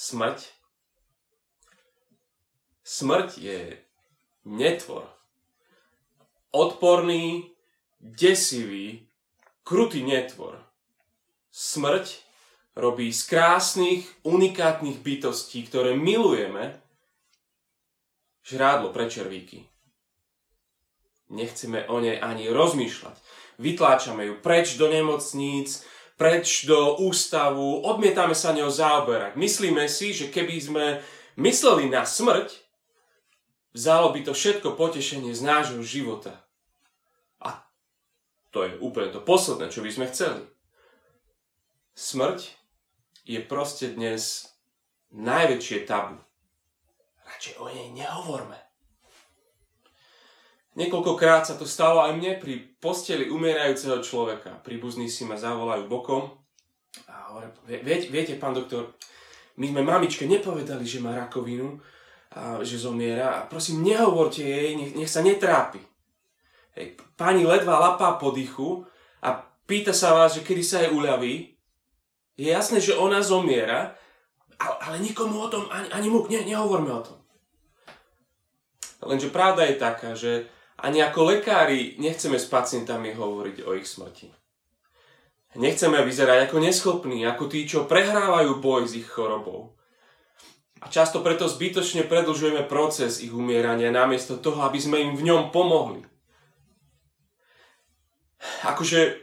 smrť. Smrť je netvor. Odporný, desivý, krutý netvor. Smrť robí z krásnych, unikátnych bytostí, ktoré milujeme, žrádlo pre červíky. Nechceme o nej ani rozmýšľať. Vytláčame ju preč do nemocníc, preč do ústavu, odmietame sa ňou zaoberať. Myslíme si, že keby sme mysleli na smrť, vzalo by to všetko potešenie z nášho života. A to je úplne to posledné, čo by sme chceli. Smrť je proste dnes najväčšie tabu. Radšej o nej nehovorme. Niekoľkokrát sa to stalo aj mne pri posteli umierajúceho človeka. Príbuzní si ma zavolajú bokom a hovorím, viete, pán doktor, my sme mamičke nepovedali, že má rakovinu, a že zomiera, a prosím, nehovorte jej, nech sa netrápi. Hej, pani ledva lapá po dychu a pýta sa vás, že kedy sa jej uľaví. Je jasné, že ona zomiera, ale nikomu o tom, ani mu nehovorme o tom. Lenže pravda je taká, že ani ako lekári nechceme s pacientami hovoriť o ich smrti. Nechceme vyzerať ako neschopní, ako tí, čo prehrávajú boj s ich chorobou. A často preto zbytočne predĺžujeme proces ich umierania namiesto toho, aby sme im v ňom pomohli. Akože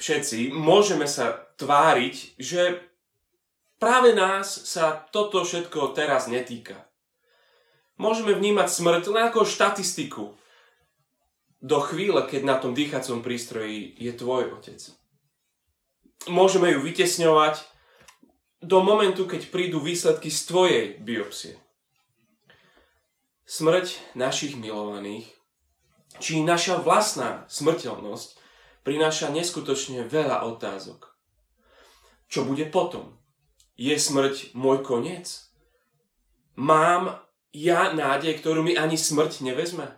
všetci môžeme sa tváriť, že práve nás sa toto všetko teraz netýka. Môžeme vnímať smrť len ako štatistiku. Do chvíle, keď na tom dýchacom prístroji je tvoj otec. Môžeme ju vytesňovať do momentu, keď prídu výsledky z tvojej biopsie. Smrť našich milovaných, či naša vlastná smrteľnosť, prináša neskutočne veľa otázok. Čo bude potom? Je smrť môj koniec? Mám ja nádej, ktorú mi ani smrť nevezme?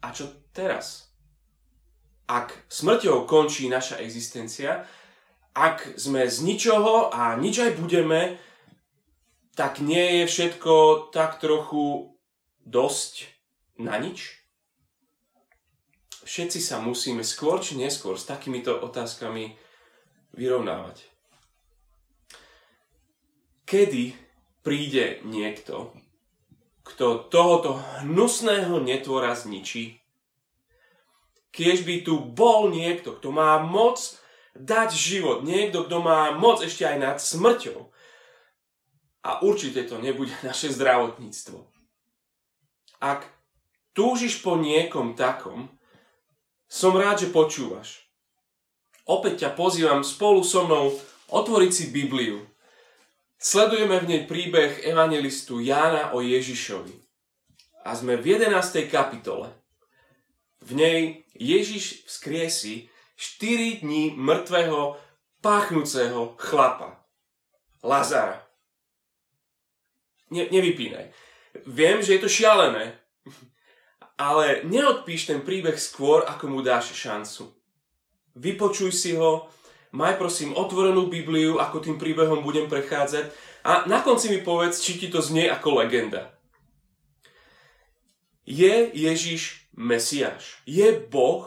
A čo teraz? Ak smrťou končí naša existencia, ak sme z ničoho a nič aj budeme, tak nie je všetko tak trochu dosť na nič? Všetci sa musíme skôr či neskôr s takýmito otázkami vyrovnávať. Kedy príde niekto, kto tohoto hnusného netvora zničí? Kiež by tu bol niekto, kto má moc dať život, niekto, kto má moc ešte aj nad smrťou. A určite to nebude naše zdravotníctvo. Ak túžiš po niekom takom, som rád, že počúvaš. Opäť ťa pozývam spolu so mnou otvoriť si Bibliu. Sledujeme v nej príbeh evangelistu Jána o Ježišovi. A sme v 11. kapitole. V nej Ježiš vzkriesí 4 dní mŕtvého, páchnúceho chlapa. Lazara. Nevypínaj. Viem, že je to šialené, ale neodpíš ten príbeh skôr, ako mu dáš šancu. Vypočuj si ho, maj prosím otvorenú Bibliu, ako tým príbehom budem prechádzať, a na konci mi povedz, či ti to znie ako legenda. Je Ježiš Mesiáš? Je Boh?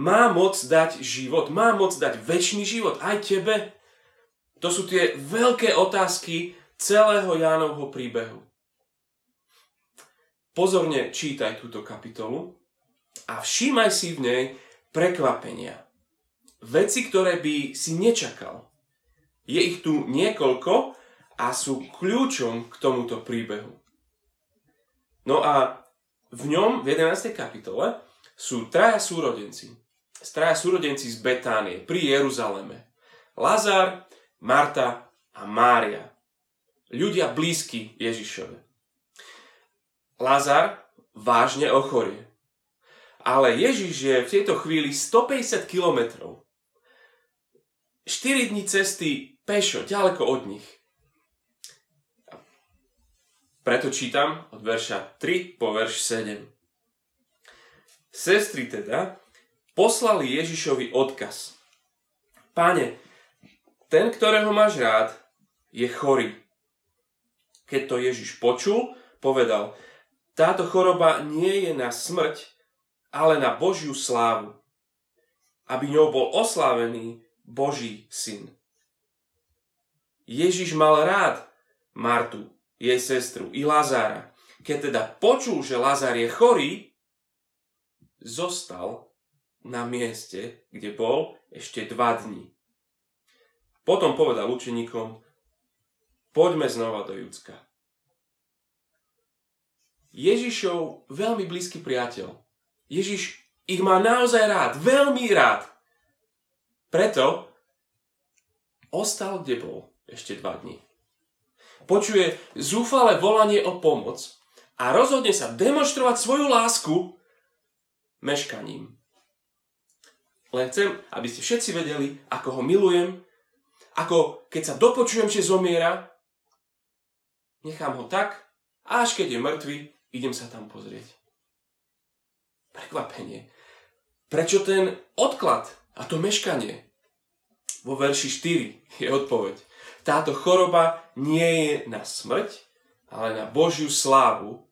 Má moc dať život, má moc dať večný život aj tebe? To sú tie veľké otázky celého Jánovho príbehu. Pozorne čítaj túto kapitolu a všímaj si v nej prekvapenia. Veci, ktoré by si nečakal. Je ich tu niekoľko a sú kľúčom k tomuto príbehu. No a v ňom, v 11. kapitole, sú traja súrodenci z Betánie pri Jeruzaleme. Lazár, Marta a Mária. Ľudia blízki Ježišovi. Lazár vážne ochorie. Ale Ježiš je v tejto chvíli 150 kilometrov. 4 dní cesty pešo, ďaleko od nich. Preto čítam od verša 3 po verš 7. Sestry teda poslali Ježišovi odkaz. Pane, ten, ktorého máš rád, je chorý. Keď to Ježiš počul, povedal: táto choroba nie je na smrť, ale na Božiu slávu, aby ňou bol oslávený Boží syn. Ježiš mal rád Martu, jej sestru i Lazára. Keď teda počul, že Lazár je chorý, zostal na mieste, kde bol, ešte 2 dni. Potom povedal učeníkom: poďme znova do Judska. Ježišov veľmi blízky priateľ. Ježiš ich má naozaj rád, veľmi rád. Preto ostal, kde bol, ešte 2 dni. Počuje zúfale volanie o pomoc a rozhodne sa demonštrovať svoju lásku meškaním. Len chcem, aby ste všetci vedeli, ako ho milujem, ako keď sa dopočujem, že zomiera, nechám ho tak a až keď je mŕtvy, idem sa tam pozrieť. Prekvapenie. Prečo ten odklad a to meškanie? Vo verši 4 je odpoveď. Táto choroba nie je na smrť, ale na Božiu slávu,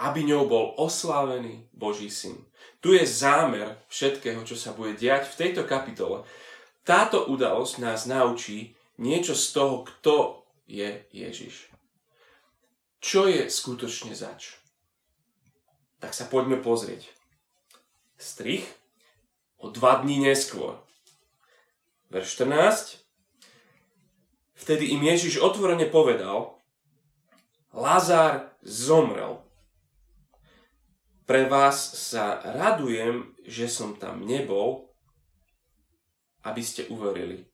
aby ňou bol oslávený Boží syn. Tu je zámer všetkého, čo sa bude diať v tejto kapitole. Táto udalosť nás naučí niečo z toho, kto je Ježiš. Čo je skutočne zač? Tak sa poďme pozrieť. Strich o 2 dní neskôr. Verš 14. Vtedy im Ježiš otvorene povedal: Lazár zomrel. Pre vás sa radujem, že som tam nebol, aby ste uverili.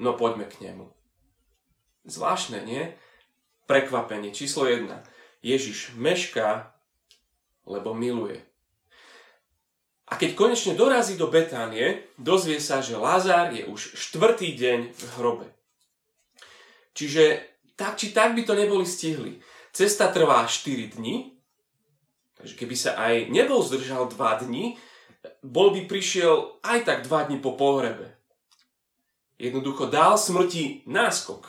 No poďme k nemu. Zvláštne, nie? Prekvapenie. Číslo 1. Ježiš mešká, lebo miluje. A keď konečne dorazí do Betánie, dozvie sa, že Lazár je už 4. deň v hrobe. Čiže tak či tak by to neboli stihli. Cesta trvá 4 dní. Takže keby sa aj nebol zdržal 2 dni, bol by prišiel aj tak 2 dni po pohrebe. Jednoducho dal smrti náskok.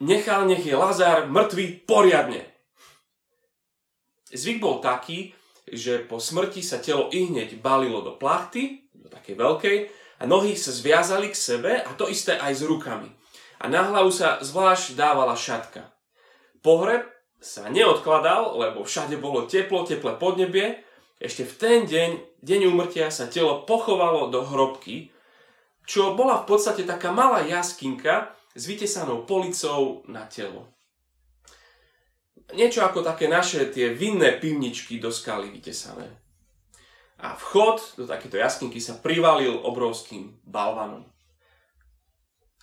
Nechal, nech je Lazár mŕtvý poriadne. Zvyk bol taký, že po smrti sa telo ihneď balilo do plachty, do takej veľkej, a nohy sa zviazali k sebe a to isté aj s rukami. A na hlavu sa zvlášť dávala šatka. Pohreb sa neodkladal, lebo všade bolo teplo, teplé podnebie. Ešte v ten deň, deň úmrtia, sa telo pochovalo do hrobky, čo bola v podstate taká malá jaskinka s vytesanou policou na telo. Niečo ako také naše tie vinné pivničky do skaly vytesané. A vchod do takéto jaskinky sa privalil obrovským balvanom.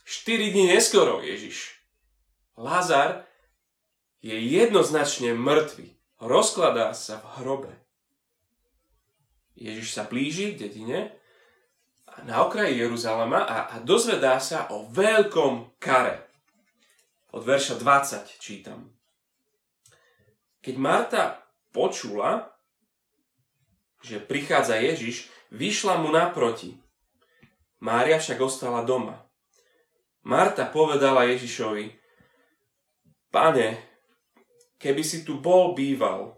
4 dní neskoro, Ježiš. Lazár je jednoznačne mŕtvy. Rozkladá sa v hrobe. Ježiš sa blíži k dedine a na okraji Jeruzalema a dozvedá sa o veľkom kare. Od verša 20 čítam. Keď Marta počula, že prichádza Ježiš, vyšla mu naproti. Mária však ostala doma. Marta povedala Ježišovi: Pane, keby si tu bol býval,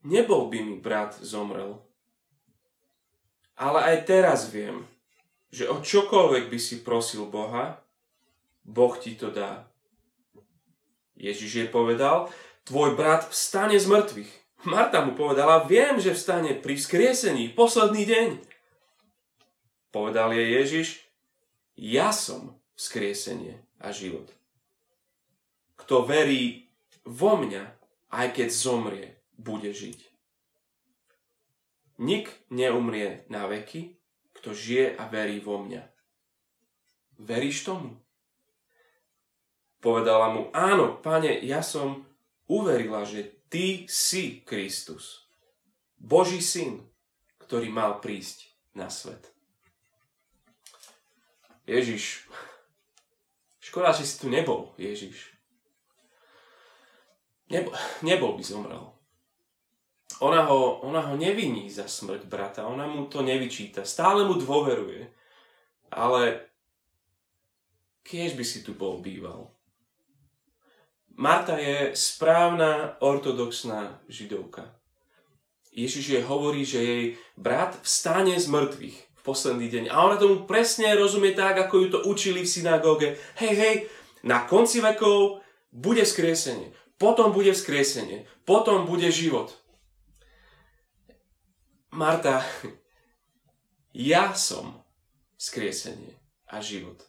nebol by mi brat zomrel. Ale aj teraz viem, že o čokoľvek by si prosil Boha, Boh ti to dá. Ježiš jej povedal: tvoj brat vstane z mŕtvych. Marta mu povedala: viem, že vstane pri vzkriesení, posledný deň. Povedal jej Ježiš: ja som vzkriesenie a život. Kto verí vo mňa, aj keď zomrie, bude žiť. Nik neumrie na veky, kto žije a verí vo mňa. Veríš tomu? Povedala mu: áno, Pane, ja som uverila, že ty si Kristus, Boží syn, ktorý mal prísť na svet. Ježiš, škoda, že si tu nebol, Ježiš. Nebol by zomrel. Ona ho neviní za smrť brata, ona mu to nevyčíta, stále mu dôveruje, ale kiež by si tu bol býval. Marta je správna ortodoxná židovka. Ježiš jej hovorí, že jej brat vstane z mŕtvych v posledný deň. A ona tomu presne rozumie tak, ako ju to učili v synagóge. Hej, na konci vekov bude vzkriesenie. Potom bude vzkriesenie. Potom bude život. Marta, ja som vzkriesenie a život.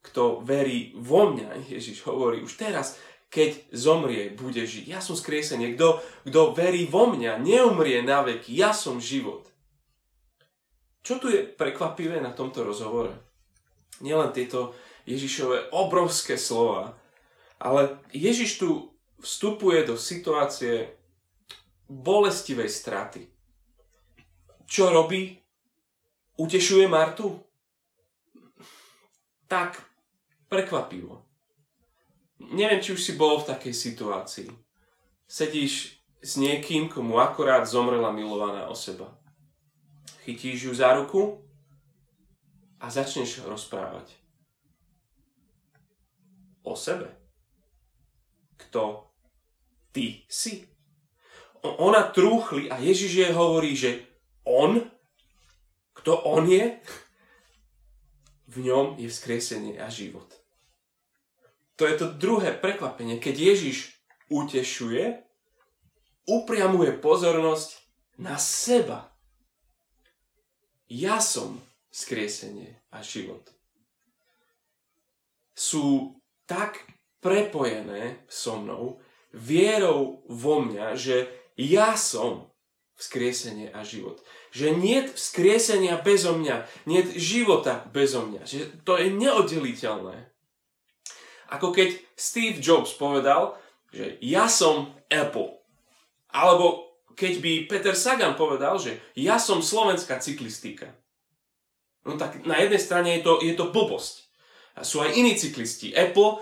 Kto verí vo mňa, Ježiš hovorí už teraz, keď zomrie, bude žiť. Ja som vzkriesenie. Kto verí vo mňa, neumrie na veky. Ja som život. Čo tu je prekvapivé na tomto rozhovore? Nielen tieto Ježišové obrovské slova, ale Ježiš tu vstupuje do situácie bolestivej straty. Čo robí? Utešuje Martu? Tak prekvapivo. Neviem, či už si bol v takej situácii. Sedíš s niekým, komu akorát zomrela milovaná osoba. Chytíš ju za ruku a začneš rozprávať. O sebe. Kto ty si? Ona trúchli a Ježiš jej hovorí, že on? Kto on je? V ňom je vzkriesenie a život. To je to druhé prekvapenie, keď Ježiš utešuje, upriamuje pozornosť na seba. Ja som vzkriesenie a život. Sú tak prepojené so mnou, vierou vo mňa, že ja som vzkriesenie a život. Že niet vzkriesenia bezo mňa, niet života bezo mňa. Že to je neoddeliteľné. Ako keď Steve Jobs povedal, že ja som Apple. Alebo keď by Peter Sagan povedal, že ja som slovenská cyklistika. No tak na jednej strane je to blbosť. A sú aj iní cyklisti. Apple,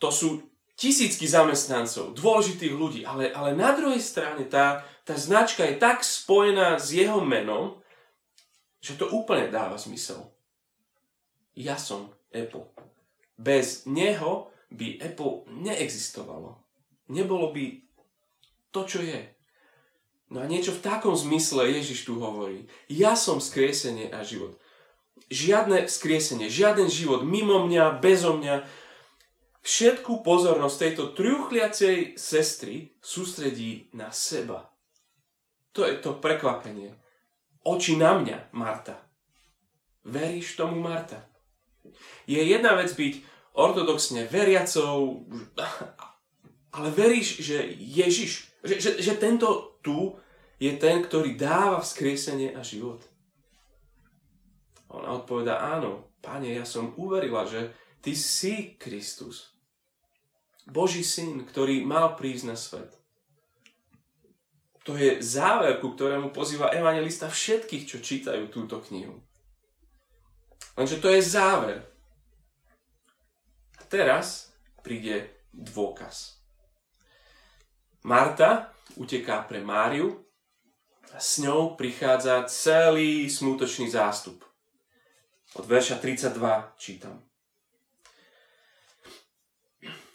to sú tisícky zamestnancov, dôležitých ľudí. Ale na druhej strane tá značka je tak spojená s jeho menom, že to úplne dáva zmysel. Ja som Apple. Bez neho by Apple neexistovalo. Nebolo by to, čo je. No a niečo v takom zmysle Ježiš tu hovorí. Ja som vzkriesenie a život. Žiadne vzkriesenie, žiaden život mimo mňa, bezo mňa. Všetku pozornosť tejto trúchliacej sestry sústredí na seba. To je to prekvapenie. Oči na mňa, Marta. Veríš tomu, Marta? Je jedna vec byť ortodoxne veriacou, ale veríš, že Ježiš, že tento tu je ten, ktorý dáva vzkriesenie a život. Ona odpovedá, áno, Pane, ja som uverila, že Ty si Kristus, Boží syn, ktorý mal prísť na svet. To je záver, ku ktorému pozýva evanjelista všetkých, čo čítajú túto knihu. Lenže to je záver. A teraz príde dôkaz. Marta uteká pre Máriu a s ňou prichádza celý smutočný zástup. Od verša 32 čítam.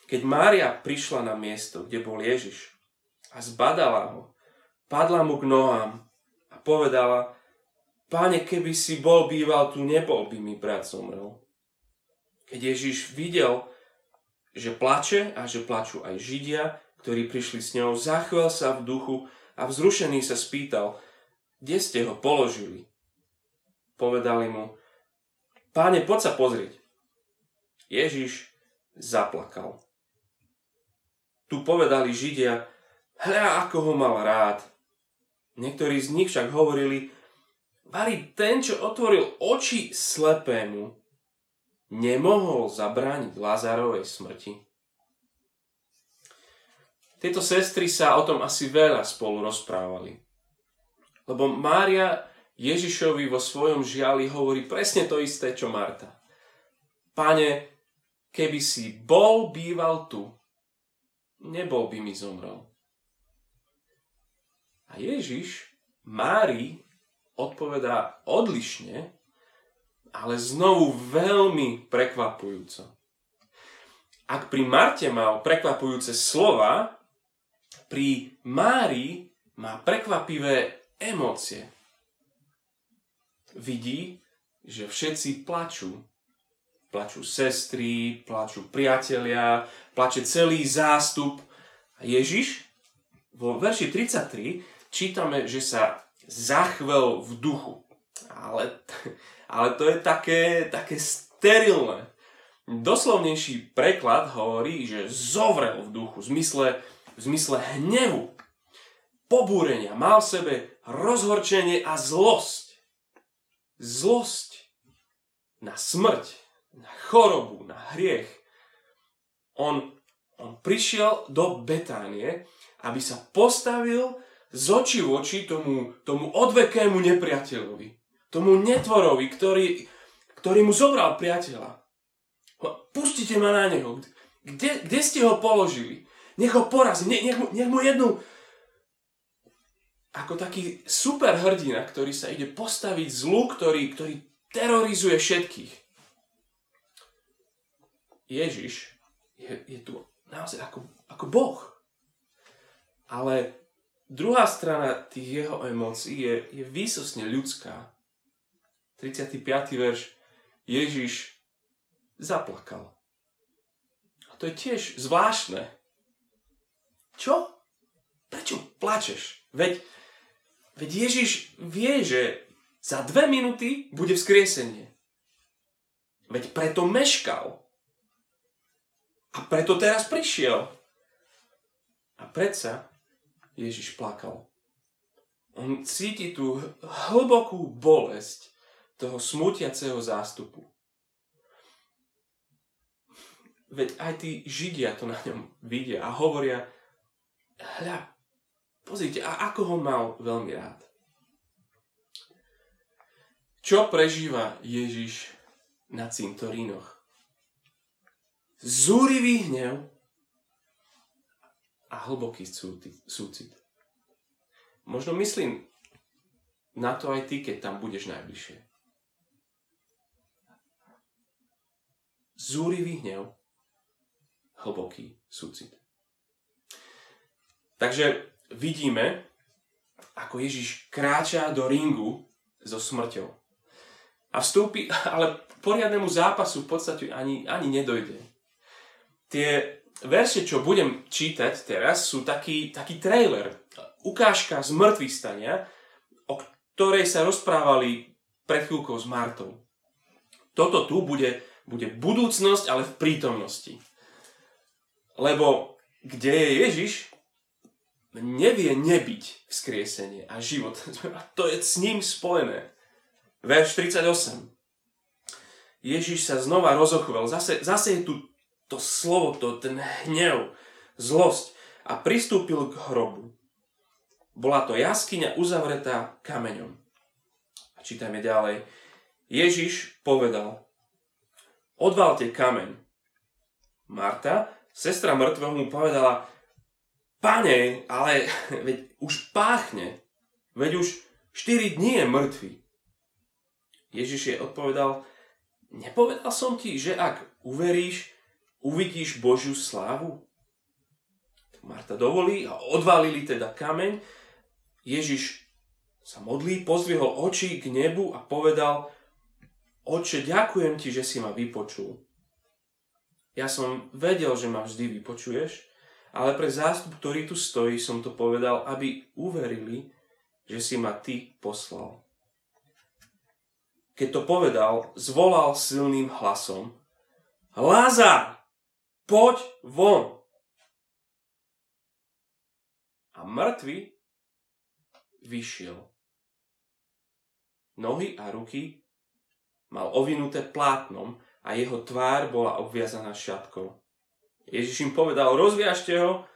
Keď Mária prišla na miesto, kde bol Ježiš a zbadala ho, padla mu k nohám a povedala: Páne, keby si bol býval tu, nebol by mi brat zomrel. Keď Ježiš videl, že plače a že plačú aj Židia, ktorí prišli s ňou, zachvel sa v duchu a vzrušený sa spýtal, kde ste ho položili. Povedali mu: Páne, poď sa pozrieť. Ježiš zaplakal. Tu povedali Židia: Hľa, ako ho mal rád. Niektorí z nich však hovorili: Vari, ten, čo otvoril oči slepému, nemohol zabrániť Lazarovej smrti. Tieto sestry sa o tom asi veľa spolu rozprávali. Lebo Mária Ježišovi vo svojom žiali hovorí presne to isté, čo Marta. Pane, keby si bol býval tu, nebol by mi zomrel. A Ježiš Márii odpovedá odlišne ale znovu veľmi prekvapujúco. Ak pri Marte mal prekvapujúce slova, pri Márii má prekvapivé emócie. Vidí, že všetci plačú. Plačú sestry, plačú priatelia, plače celý zástup. A Ježiš vo verši 33 čítame, že sa zachvel v duchu. Ale to je také sterilné. Doslovnejší preklad hovorí, že zovrel v duchu, v zmysle hnevu, pobúrenia, mal v sebe rozhorčenie a zlosť. Zlosť na smrť, na chorobu, na hriech. On prišiel do Betánie, aby sa postavil z očí v oči tomu odvekému nepriateľovi, tomu netvorovi, ktorý mu zobral priateľa. Pustite ma na neho. Kde ste ho položili? Nech ho porazí. Nech mu jednu... Ako taký superhrdina, ktorý sa ide postaviť zlu, ktorý terorizuje všetkých. Ježiš je tu naozaj ako Boh. Ale druhá strana tých jeho emócií je výsostne ľudská. 35. verš. Ježiš zaplakal. A to je tiež zvláštne. Čo? Prečo plačeš? Veď Ježiš vie, že za 2 minúty bude vzkriesenie. Veď preto meškal. A preto teraz prišiel. A predsa Ježiš plakal. On cíti tú hlbokú bolesť toho smútiaceho zástupu. Veď aj tí Židia to na ňom vidia a hovoria: hľa, pozrite, a ako ho mal veľmi rád. Čo prežíva Ježiš na cintorínoch? Zúrivý hnev a hlboký súcit. Možno myslím na to aj ty, keď tam budeš najbližšie. Zúrivý hnev, hlboký súcit. Takže vidíme, ako Ježiš kráča do ringu so smrťou. A vstúpi, ale poriadnemu zápasu v podstate ani nedojde. Tie verše, čo budem čítať teraz, sú taký trailer. Ukážka z mŕtvychstania, o ktorej sa rozprávali pred chvíľkou s Martou. Toto tu bude budúcnosť, ale v prítomnosti. Lebo kde je Ježiš, nevie nebyť vzkriesenie a život. A to je s ním spojené. Verš 38. Ježiš sa znova rozochvel. Zase je tu to slovo, ten hnev, zlosť. A pristúpil k hrobu. Bola to jaskyňa uzavretá kameňom. A čítame ďalej. Ježiš povedal: odvalte kameň. Marta, sestra mŕtvého, mu povedala: Pane, ale veď už páchne. Veď už 4 dní je mŕtvy. Ježiš jej odpovedal: nepovedal som ti, že ak uveríš, uvidíš Božiu slávu? Marta dovolí a odvalili teda kameň. Ježiš sa modlí, pozdvihol oči k nebu a povedal: Otče, ďakujem ti, že si ma vypočul. Ja som vedel, že ma vždy vypočuješ, ale pre zástup, ktorý tu stojí, som to povedal, aby uverili, že si ma ty poslal. Keď to povedal, zvolal silným hlasom: Lázar, poď von! A mŕtvy vyšiel. Nohy a ruky mal ovinuté plátnom a jeho tvár bola obviazaná šatkou. Ježiš im povedal: rozviažte ho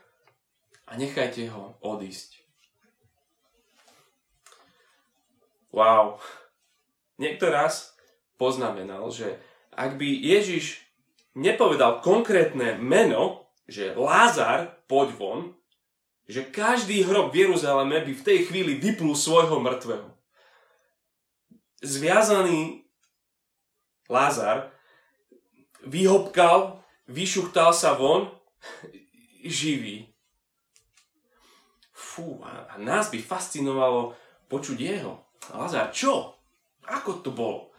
a nechajte ho odísť. Wow. Niekto raz poznamenal, že ak by Ježiš nepovedal konkrétne meno, že Lázar, poď von, že každý hrob v Jeruzaleme by v tej chvíli vyplul svojho mŕtvého. Zviazaný Lázar, vyhopkal, vyšuchtal sa von, živý. Fú, a nás by fascinovalo počuť jeho. Lázar, čo? Ako to bolo?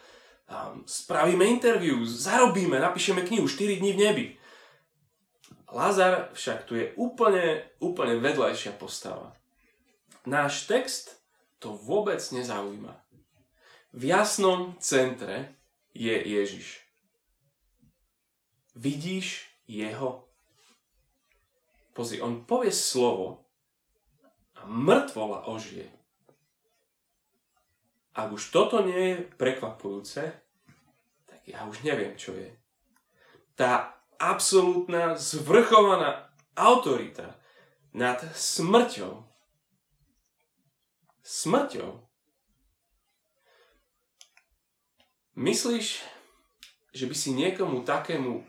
Spravíme interviu, zarobíme, napíšeme knihu 4 dní v nebi. Lázar však tu je úplne vedľajšia postava. Náš text to vôbec nezaujíma. V jasnom centre je Ježiš. Vidíš jeho? Pozri, on povie slovo a mŕtvola ožije. Ak už toto nie je prekvapujúce, tak ja už neviem, čo je. Tá absolútna, zvrchovaná autorita nad smrťou. Smrťou. Myslíš, že by si niekomu takému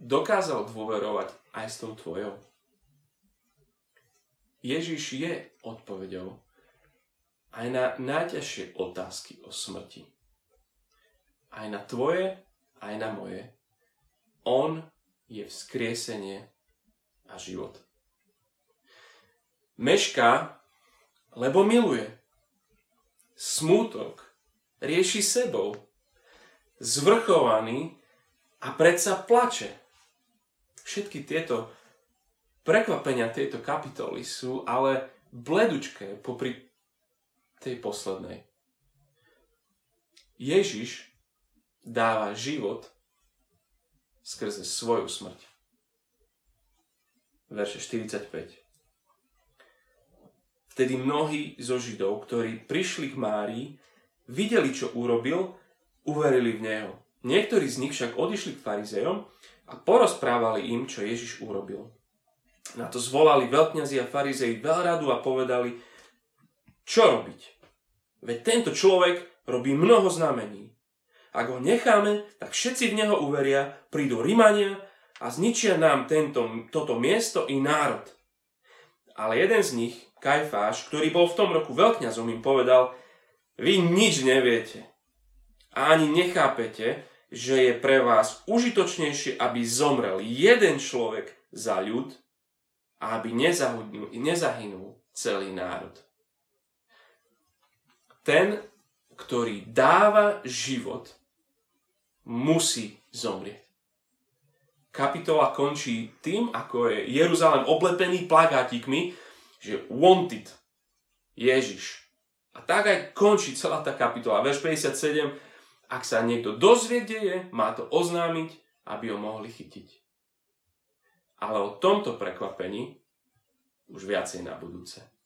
dokázal dôverovať aj s tou tvojou? Ježiš je odpoveďou aj na najťažšie otázky o smrti. Aj na tvoje, aj na moje. On je vzkriesenie a život. Mešká, lebo miluje. Smútok rieši sebou. Zvrchovaný a predsa plače. Všetky tieto prekvapenia tejto kapitoly sú ale bledučké popri tej poslednej. Ježiš dáva život skrze svoju smrť. Verše 45. Vtedy mnohí zo Židov, ktorí prišli k Márii, videli, čo urobil, uverili v neho. Niektorí z nich však odišli k farizejom a porozprávali im, čo Ježiš urobil. Na to zvolali veľkňazi a farizeji veľradu a povedali, čo robiť? Veď tento človek robí mnoho znamení. Ak ho necháme, tak všetci v neho uveria, prídu Rimania a zničia nám toto miesto i národ. Ale jeden z nich, Kajfáš, ktorý bol v tom roku veľkňazom, im povedal, vy nič neviete a ani nechápete, že je pre vás užitočnejšie, aby zomrel jeden človek za ľud a aby nezahynul celý národ. Ten, ktorý dáva život, musí zomrieť. Kapitola končí tým, ako je Jeruzalém oblepený plagátikmi, že wanted, Ježiš. A tak aj končí celá tá kapitola. Verš 57, ak sa niekto dozvie, kde je, má to oznámiť, aby ho mohli chytiť. Ale o tomto prekvapení už viacej na budúce.